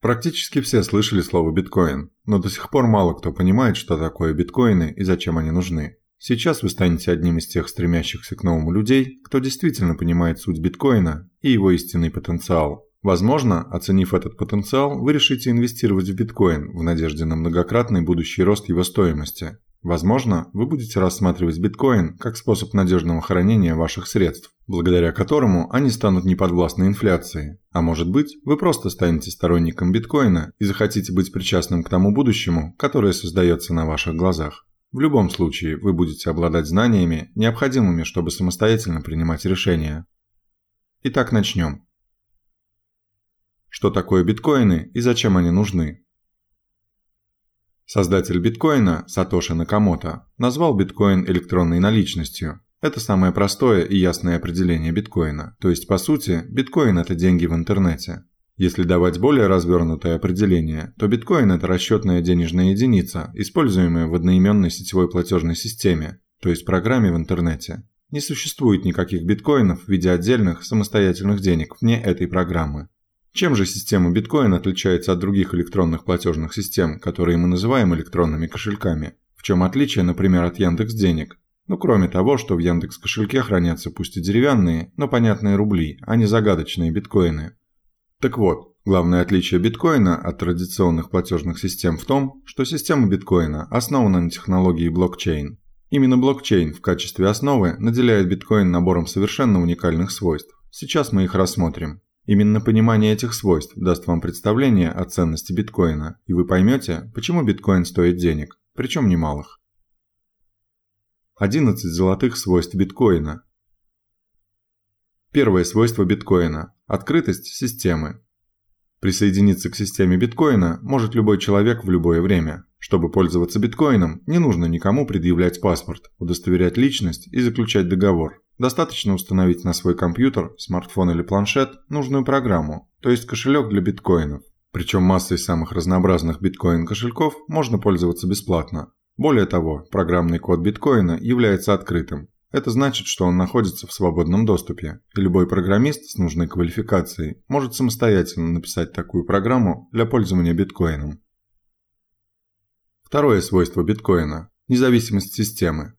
Практически все слышали слово биткоин, но до сих пор мало кто понимает, что такое биткоины и зачем они нужны. Сейчас вы станете одним из тех стремящихся к новому людей, кто действительно понимает суть биткоина и его истинный потенциал. Возможно, оценив этот потенциал, вы решите инвестировать в биткоин в надежде на многократный будущий рост его стоимости. Возможно, вы будете рассматривать биткоин как способ надежного хранения ваших средств, благодаря которому они станут неподвластны инфляции. А может быть, вы просто станете сторонником биткоина и захотите быть причастным к тому будущему, которое создается на ваших глазах. В любом случае, вы будете обладать знаниями, необходимыми, чтобы самостоятельно принимать решения. Итак, начнем. Что такое биткоины и зачем они нужны? Создатель биткоина Сатоши Накамото назвал биткоин электронной наличностью. Это самое простое и ясное определение биткоина. То есть, по сути, биткоин – это деньги в интернете. Если давать более развернутое определение, то биткоин – это расчетная денежная единица, используемая в одноименной сетевой платежной системе, то есть программе в интернете. Не существует никаких биткоинов в виде отдельных, самостоятельных денег вне этой программы. Чем же система биткоин отличается от других электронных платежных систем, которые мы называем электронными кошельками? В чем отличие, например, от Яндекс.Денег? Кроме того, что в Яндекс.Кошельке хранятся пусть и деревянные, но понятные рубли, а не загадочные биткоины. Так вот, главное отличие биткоина от традиционных платежных систем в том, что система биткоина основана на технологии блокчейн. Именно блокчейн в качестве основы наделяет биткоин набором совершенно уникальных свойств. Сейчас мы их рассмотрим. Именно понимание этих свойств даст вам представление о ценности биткоина, и вы поймете, почему биткоин стоит денег, причем немалых. 11 золотых свойств биткоина. Первое свойство биткоина – открытость системы. Присоединиться к системе биткоина может любой человек в любое время. Чтобы пользоваться биткоином, не нужно никому предъявлять паспорт, удостоверять личность и заключать договор. Достаточно установить на свой компьютер, смартфон или планшет нужную программу, то есть кошелек для биткоинов. Причем массой самых разнообразных биткоин-кошельков можно пользоваться бесплатно. Более того, программный код биткоина является открытым. Это значит, что он находится в свободном доступе, и любой программист с нужной квалификацией может самостоятельно написать такую программу для пользования биткоином. Второе свойство биткоина – независимость системы.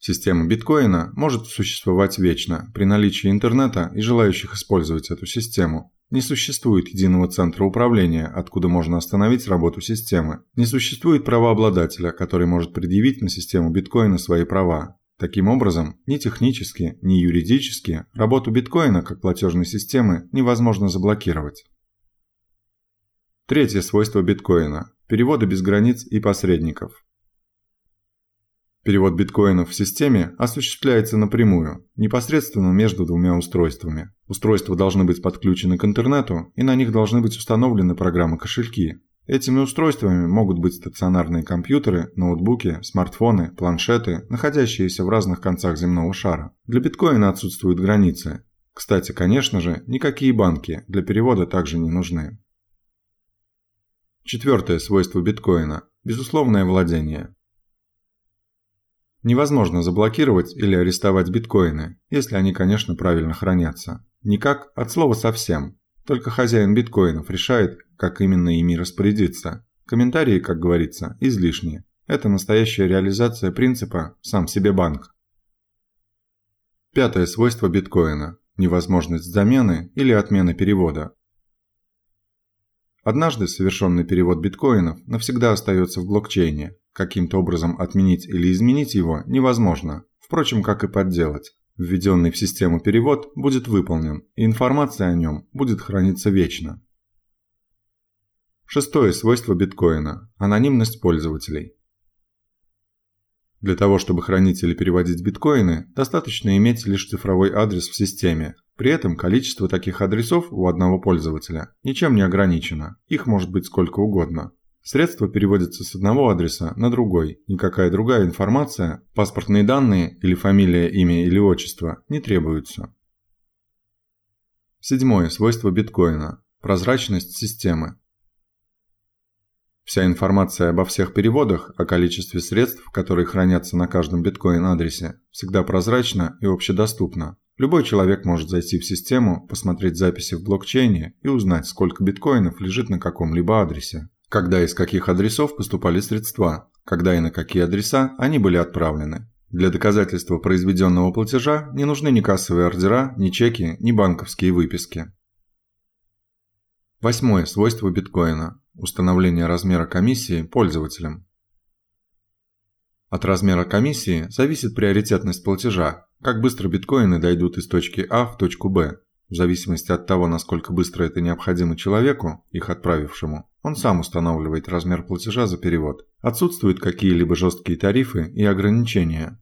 Система биткоина может существовать вечно при наличии интернета и желающих использовать эту систему. Не существует единого центра управления, откуда можно остановить работу системы. Не существует правообладателя, который может предъявить на систему биткоина свои права. Таким образом, ни технически, ни юридически работу биткоина как платежной системы невозможно заблокировать. Третье свойство биткоина – переводы без границ и посредников. Перевод биткоинов в системе осуществляется напрямую, непосредственно между двумя устройствами. Устройства должны быть подключены к интернету, и на них должны быть установлены программы-кошельки. Этими устройствами могут быть стационарные компьютеры, ноутбуки, смартфоны, планшеты, находящиеся в разных концах земного шара. Для биткоина отсутствуют границы. Кстати, конечно же, никакие банки для перевода также не нужны. Четвертое свойство биткоина – безусловное владение. Невозможно заблокировать или арестовать биткоины, если они, конечно, правильно хранятся. Никак, от слова совсем. Только хозяин биткоинов решает, как именно ими распорядиться. Комментарии, как говорится, излишни. Это настоящая реализация принципа «сам себе банк». Пятое свойство биткоина – невозможность замены или отмены перевода. Однажды совершенный перевод биткоинов навсегда остается в блокчейне. Каким-то образом отменить или изменить его невозможно, впрочем, как и подделать. Введенный в систему перевод будет выполнен, и информация о нем будет храниться вечно. Шестое свойство биткоина – анонимность пользователей. Для того, чтобы хранить или переводить биткоины, достаточно иметь лишь цифровой адрес в системе. При этом количество таких адресов у одного пользователя ничем не ограничено, их может быть сколько угодно. Средства переводятся с одного адреса на другой, никакая другая информация, паспортные данные или фамилия, имя или отчество не требуются. Седьмое свойство биткоина – прозрачность системы. Вся информация обо всех переводах, о количестве средств, которые хранятся на каждом биткоин-адресе, всегда прозрачна и общедоступна. Любой человек может зайти в систему, посмотреть записи в блокчейне и узнать, сколько биткоинов лежит на каком-либо адресе, когда из каких адресов поступали средства, когда и на какие адреса они были отправлены. Для доказательства произведенного платежа не нужны ни кассовые ордера, ни чеки, ни банковские выписки. Восьмое свойство биткоина – установление размера комиссии пользователям. От размера комиссии зависит приоритетность платежа, как быстро биткоины дойдут из точки А в точку Б. В зависимости от того, насколько быстро это необходимо человеку, их отправившему, он сам устанавливает размер платежа за перевод. Отсутствуют какие-либо жесткие тарифы и ограничения.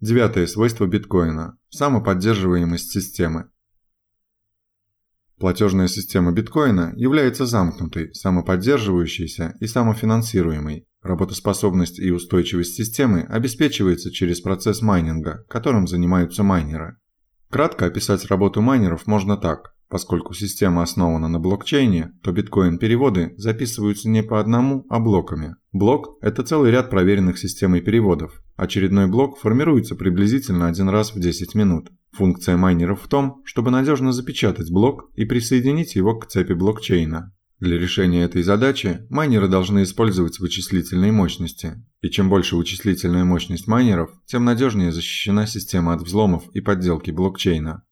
Девятое свойство биткоина – самоподдерживаемость системы. Платежная система биткоина является замкнутой, самоподдерживающейся и самофинансируемой. Работоспособность и устойчивость системы обеспечивается через процесс майнинга, которым занимаются майнеры. Кратко описать работу майнеров можно так. Поскольку система основана на блокчейне, то биткоин-переводы записываются не по одному, а блоками. Блок – это целый ряд проверенных системой переводов. Очередной блок формируется приблизительно один раз в 10 минут. Функция майнеров в том, чтобы надежно запечатать блок и присоединить его к цепи блокчейна. Для решения этой задачи майнеры должны использовать вычислительные мощности. И чем больше вычислительная мощность майнеров, тем надежнее защищена система от взломов и подделки блокчейна.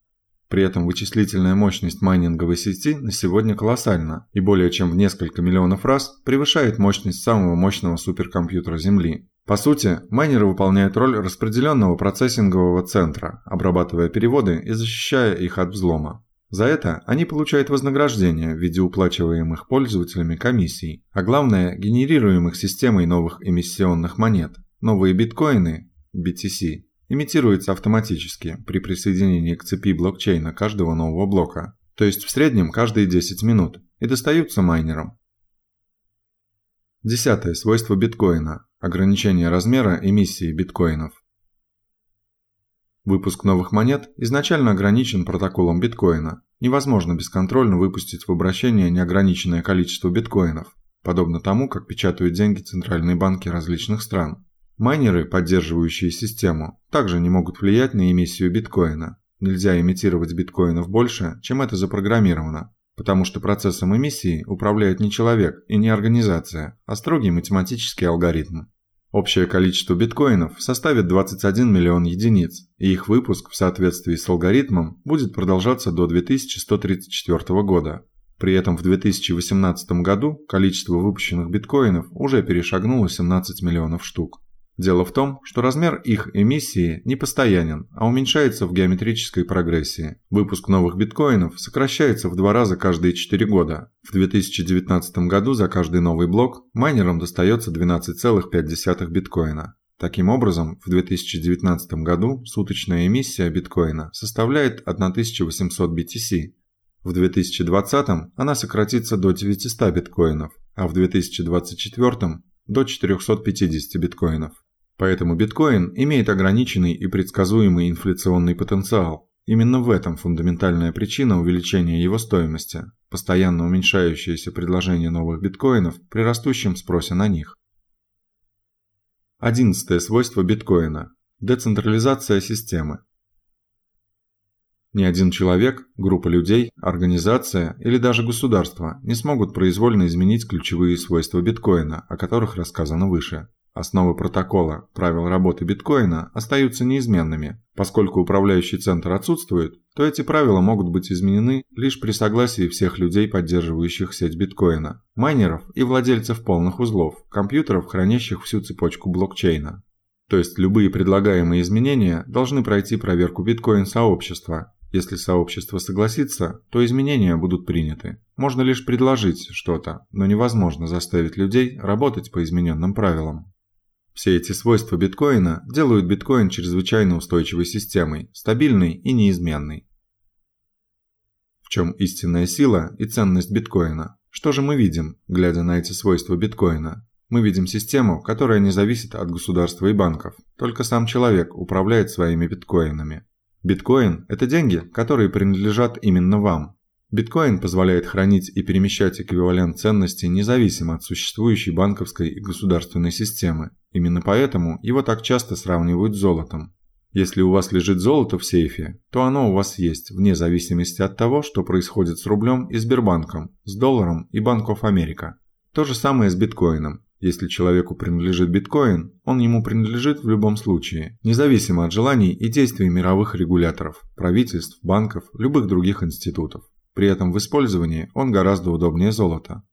При этом вычислительная мощность майнинговой сети на сегодня колоссальна и более чем в несколько миллионов раз превышает мощность самого мощного суперкомпьютера Земли. По сути, майнеры выполняют роль распределенного процессингового центра, обрабатывая переводы и защищая их от взлома. За это они получают вознаграждение в виде уплачиваемых пользователями комиссий, а главное, генерируемых системой новых эмиссионных монет. Новые биткоины (BTC) имитируются автоматически при присоединении к цепи блокчейна каждого нового блока, то есть в среднем каждые 10 минут, и достаются майнерам. Десятое свойство биткоина – ограничение размера эмиссии биткоинов. Выпуск новых монет изначально ограничен протоколом биткоина. Невозможно бесконтрольно выпустить в обращение неограниченное количество биткоинов, подобно тому, как печатают деньги центральные банки различных стран. Майнеры, поддерживающие систему, также не могут влиять на эмиссию биткоина. Нельзя эмитировать биткоинов больше, чем это запрограммировано, потому что процессом эмиссии управляет не человек и не организация, а строгий математический алгоритм. Общее количество биткоинов составит 21 миллион единиц, и их выпуск в соответствии с алгоритмом будет продолжаться до 2134 года. При этом в 2018 году количество выпущенных биткоинов уже перешагнуло 17 миллионов штук. Дело в том, что размер их эмиссии не постоянен, а уменьшается в геометрической прогрессии. Выпуск новых биткоинов сокращается в 2 раза каждые 4 года. В 2019 году за каждый новый блок майнерам достается 12,5 биткоина. Таким образом, в 2019 году суточная эмиссия биткоина составляет 1800 BTC. В 2020 она сократится до 900 биткоинов, а в 2024 до 450 биткоинов. Поэтому биткоин имеет ограниченный и предсказуемый инфляционный потенциал. Именно в этом фундаментальная причина увеличения его стоимости – постоянно уменьшающееся предложение новых биткоинов при растущем спросе на них. 11-е свойство биткоина – децентрализация системы. Ни один человек, группа людей, организация или даже государство не смогут произвольно изменить ключевые свойства биткоина, о которых рассказано выше. Основы протокола, правил работы биткоина остаются неизменными. Поскольку управляющий центр отсутствует, то эти правила могут быть изменены лишь при согласии всех людей, поддерживающих сеть биткоина, майнеров и владельцев полных узлов, компьютеров, хранящих всю цепочку блокчейна. То есть любые предлагаемые изменения должны пройти проверку биткоин-сообщества. Если сообщество согласится, то изменения будут приняты. Можно лишь предложить что-то, но невозможно заставить людей работать по измененным правилам. Все эти свойства биткоина делают биткоин чрезвычайно устойчивой системой, стабильной и неизменной. В чем истинная сила и ценность биткоина? Что же мы видим, глядя на эти свойства биткоина? Мы видим систему, которая не зависит от государства и банков, только сам человек управляет своими биткоинами. Биткоин – это деньги, которые принадлежат именно вам. Биткоин позволяет хранить и перемещать эквивалент ценности независимо от существующей банковской и государственной системы. Именно поэтому его так часто сравнивают с золотом. Если у вас лежит золото в сейфе, то оно у вас есть, вне зависимости от того, что происходит с рублем и Сбербанком, с долларом и Банков Америка. То же самое с биткоином. Если человеку принадлежит биткоин, он ему принадлежит в любом случае, независимо от желаний и действий мировых регуляторов, правительств, банков, любых других институтов. При этом в использовании он гораздо удобнее золота.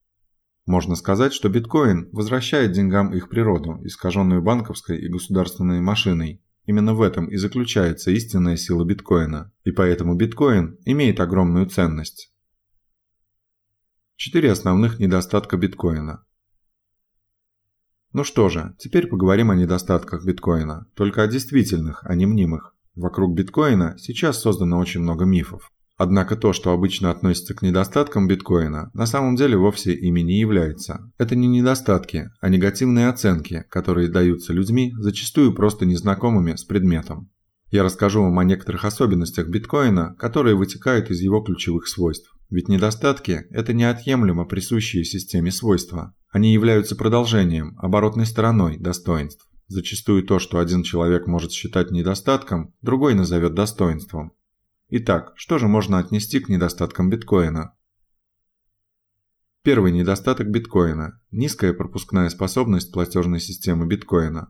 Можно сказать, что биткоин возвращает деньгам их природу, искаженную банковской и государственной машиной. Именно в этом и заключается истинная сила биткоина, и поэтому биткоин имеет огромную ценность. 4 основных недостатка биткоина. Ну что же, теперь поговорим о недостатках биткоина, только о действительных, а не мнимых. Вокруг биткоина сейчас создано очень много мифов. Однако то, что обычно относится к недостаткам биткоина, на самом деле вовсе ими не является. Это не недостатки, а негативные оценки, которые даются людьми, зачастую просто незнакомыми с предметом. Я расскажу вам о некоторых особенностях биткоина, которые вытекают из его ключевых свойств. Ведь недостатки – это неотъемлемо присущие системе свойства. Они являются продолжением, оборотной стороной достоинств. Зачастую то, что один человек может считать недостатком, другой назовет достоинством. Итак, что же можно отнести к недостаткам биткоина? Первый недостаток биткоина – низкая пропускная способность платежной системы биткоина.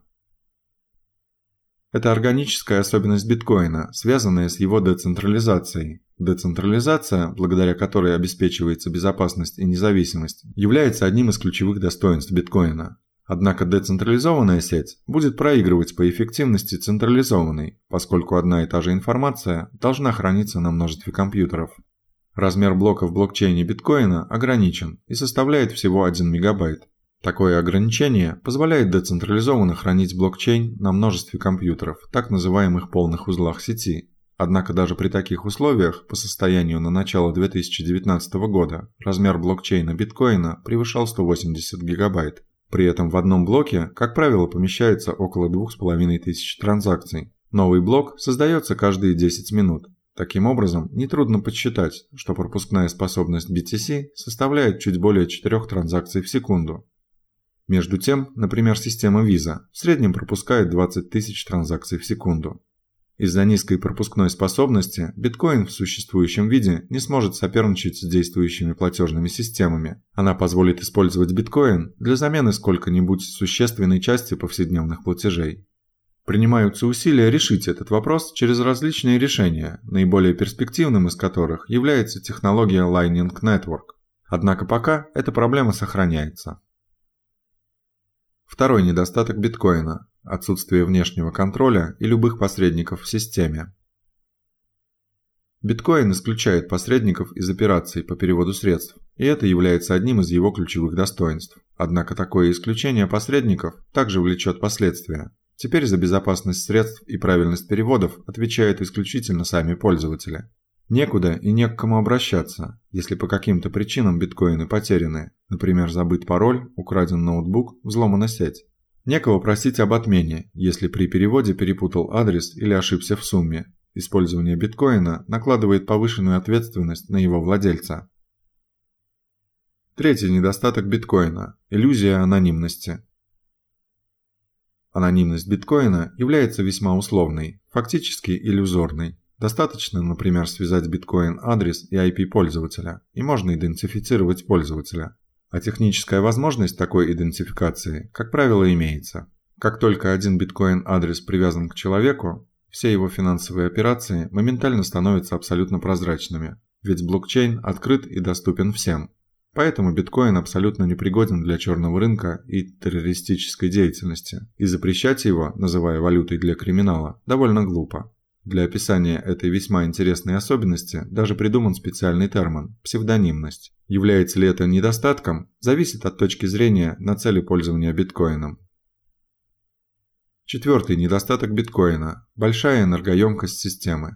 Это органическая особенность биткоина, связанная с его децентрализацией. Децентрализация, благодаря которой обеспечивается безопасность и независимость, является одним из ключевых достоинств биткоина. Однако децентрализованная сеть будет проигрывать по эффективности централизованной, поскольку одна и та же информация должна храниться на множестве компьютеров. Размер блока в блокчейне биткоина ограничен и составляет всего 1 мегабайт. Такое ограничение позволяет децентрализованно хранить блокчейн на множестве компьютеров, так называемых полных узлах сети. Однако даже при таких условиях, по состоянию на начало 2019 года, размер блокчейна биткоина превышал 180 гигабайт. При этом в одном блоке, как правило, помещается около 2500 транзакций. Новый блок создается каждые 10 минут. Таким образом, нетрудно подсчитать, что пропускная способность BTC составляет чуть более 4 транзакций в секунду. Между тем, например, система Visa в среднем пропускает 20 тысяч транзакций в секунду. Из-за низкой пропускной способности биткоин в существующем виде не сможет соперничать с действующими платежными системами. Она позволит использовать биткоин для замены сколько-нибудь существенной части повседневных платежей. Принимаются усилия решить этот вопрос через различные решения, наиболее перспективным из которых является технология Lightning Network. Однако пока эта проблема сохраняется. Второй недостаток биткоина. Отсутствие внешнего контроля и любых посредников в системе. Биткоин исключает посредников из операций по переводу средств, и это является одним из его ключевых достоинств. Однако такое исключение посредников также влечет последствия. Теперь за безопасность средств и правильность переводов отвечают исключительно сами пользователи. Некуда и не к кому обращаться, если по каким-то причинам биткоины потеряны, например, забыт пароль, украден ноутбук, взломана сеть. Некого просить об отмене, если при переводе перепутал адрес или ошибся в сумме. Использование биткоина накладывает повышенную ответственность на его владельца. Третий недостаток биткоина – иллюзия анонимности. Анонимность биткоина является весьма условной, фактически иллюзорной. Достаточно, например, связать биткоин-адрес и IP пользователя, и можно идентифицировать пользователя. А техническая возможность такой идентификации, как правило, имеется. Как только один биткоин-адрес привязан к человеку, все его финансовые операции моментально становятся абсолютно прозрачными, ведь блокчейн открыт и доступен всем. Поэтому биткоин абсолютно непригоден для черного рынка и террористической деятельности, и запрещать его, называя валютой для криминала, довольно глупо. Для описания этой весьма интересной особенности даже придуман специальный термин – псевдонимность. Является ли это недостатком, зависит от точки зрения на цели пользования биткоином. Четвертый недостаток биткоина – большая энергоемкость системы.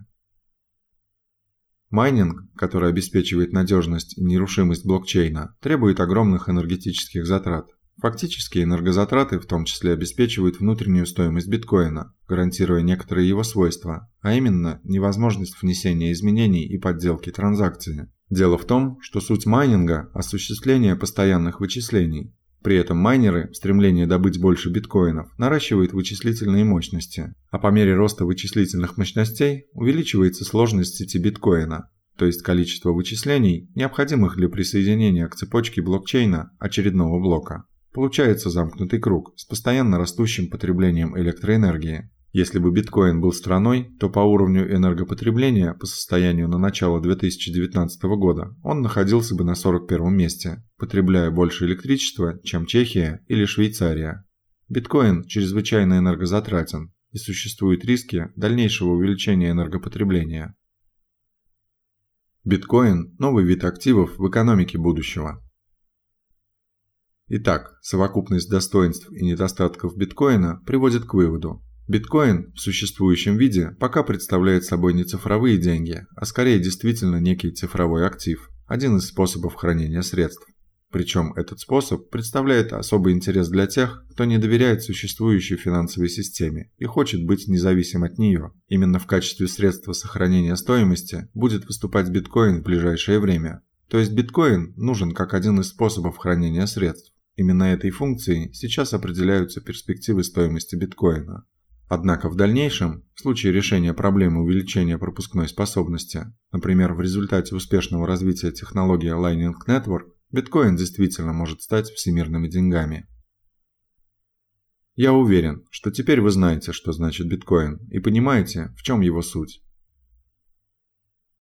Майнинг, который обеспечивает надежность и нерушимость блокчейна, требует огромных энергетических затрат. Фактически энергозатраты в том числе обеспечивают внутреннюю стоимость биткоина, гарантируя некоторые его свойства, а именно невозможность внесения изменений и подделки транзакции. Дело в том, что суть майнинга – осуществление постоянных вычислений. При этом майнеры, в стремлении добыть больше биткоинов, наращивают вычислительные мощности, а по мере роста вычислительных мощностей увеличивается сложность сети биткоина, то есть количество вычислений, необходимых для присоединения к цепочке блокчейна очередного блока. Получается замкнутый круг с постоянно растущим потреблением электроэнергии. Если бы биткоин был страной, то по уровню энергопотребления по состоянию на начало 2019 года он находился бы на 41-м месте, потребляя больше электричества, чем Чехия или Швейцария. Биткоин чрезвычайно энергозатратен, и существуют риски дальнейшего увеличения энергопотребления. Биткоин – новый вид активов в экономике будущего. Итак, совокупность достоинств и недостатков биткоина приводит к выводу. Биткоин в существующем виде пока представляет собой не цифровые деньги, а скорее действительно некий цифровой актив, один из способов хранения средств. Причем этот способ представляет особый интерес для тех, кто не доверяет существующей финансовой системе и хочет быть независим от нее. Именно в качестве средства сохранения стоимости будет выступать биткоин в ближайшее время. То есть биткоин нужен как один из способов хранения средств. Именно этой функцией сейчас определяются перспективы стоимости биткоина. Однако в дальнейшем, в случае решения проблемы увеличения пропускной способности, например, в результате успешного развития технологии Lightning Network, биткоин действительно может стать всемирными деньгами. Я уверен, что теперь вы знаете, что значит биткоин, и понимаете, в чем его суть.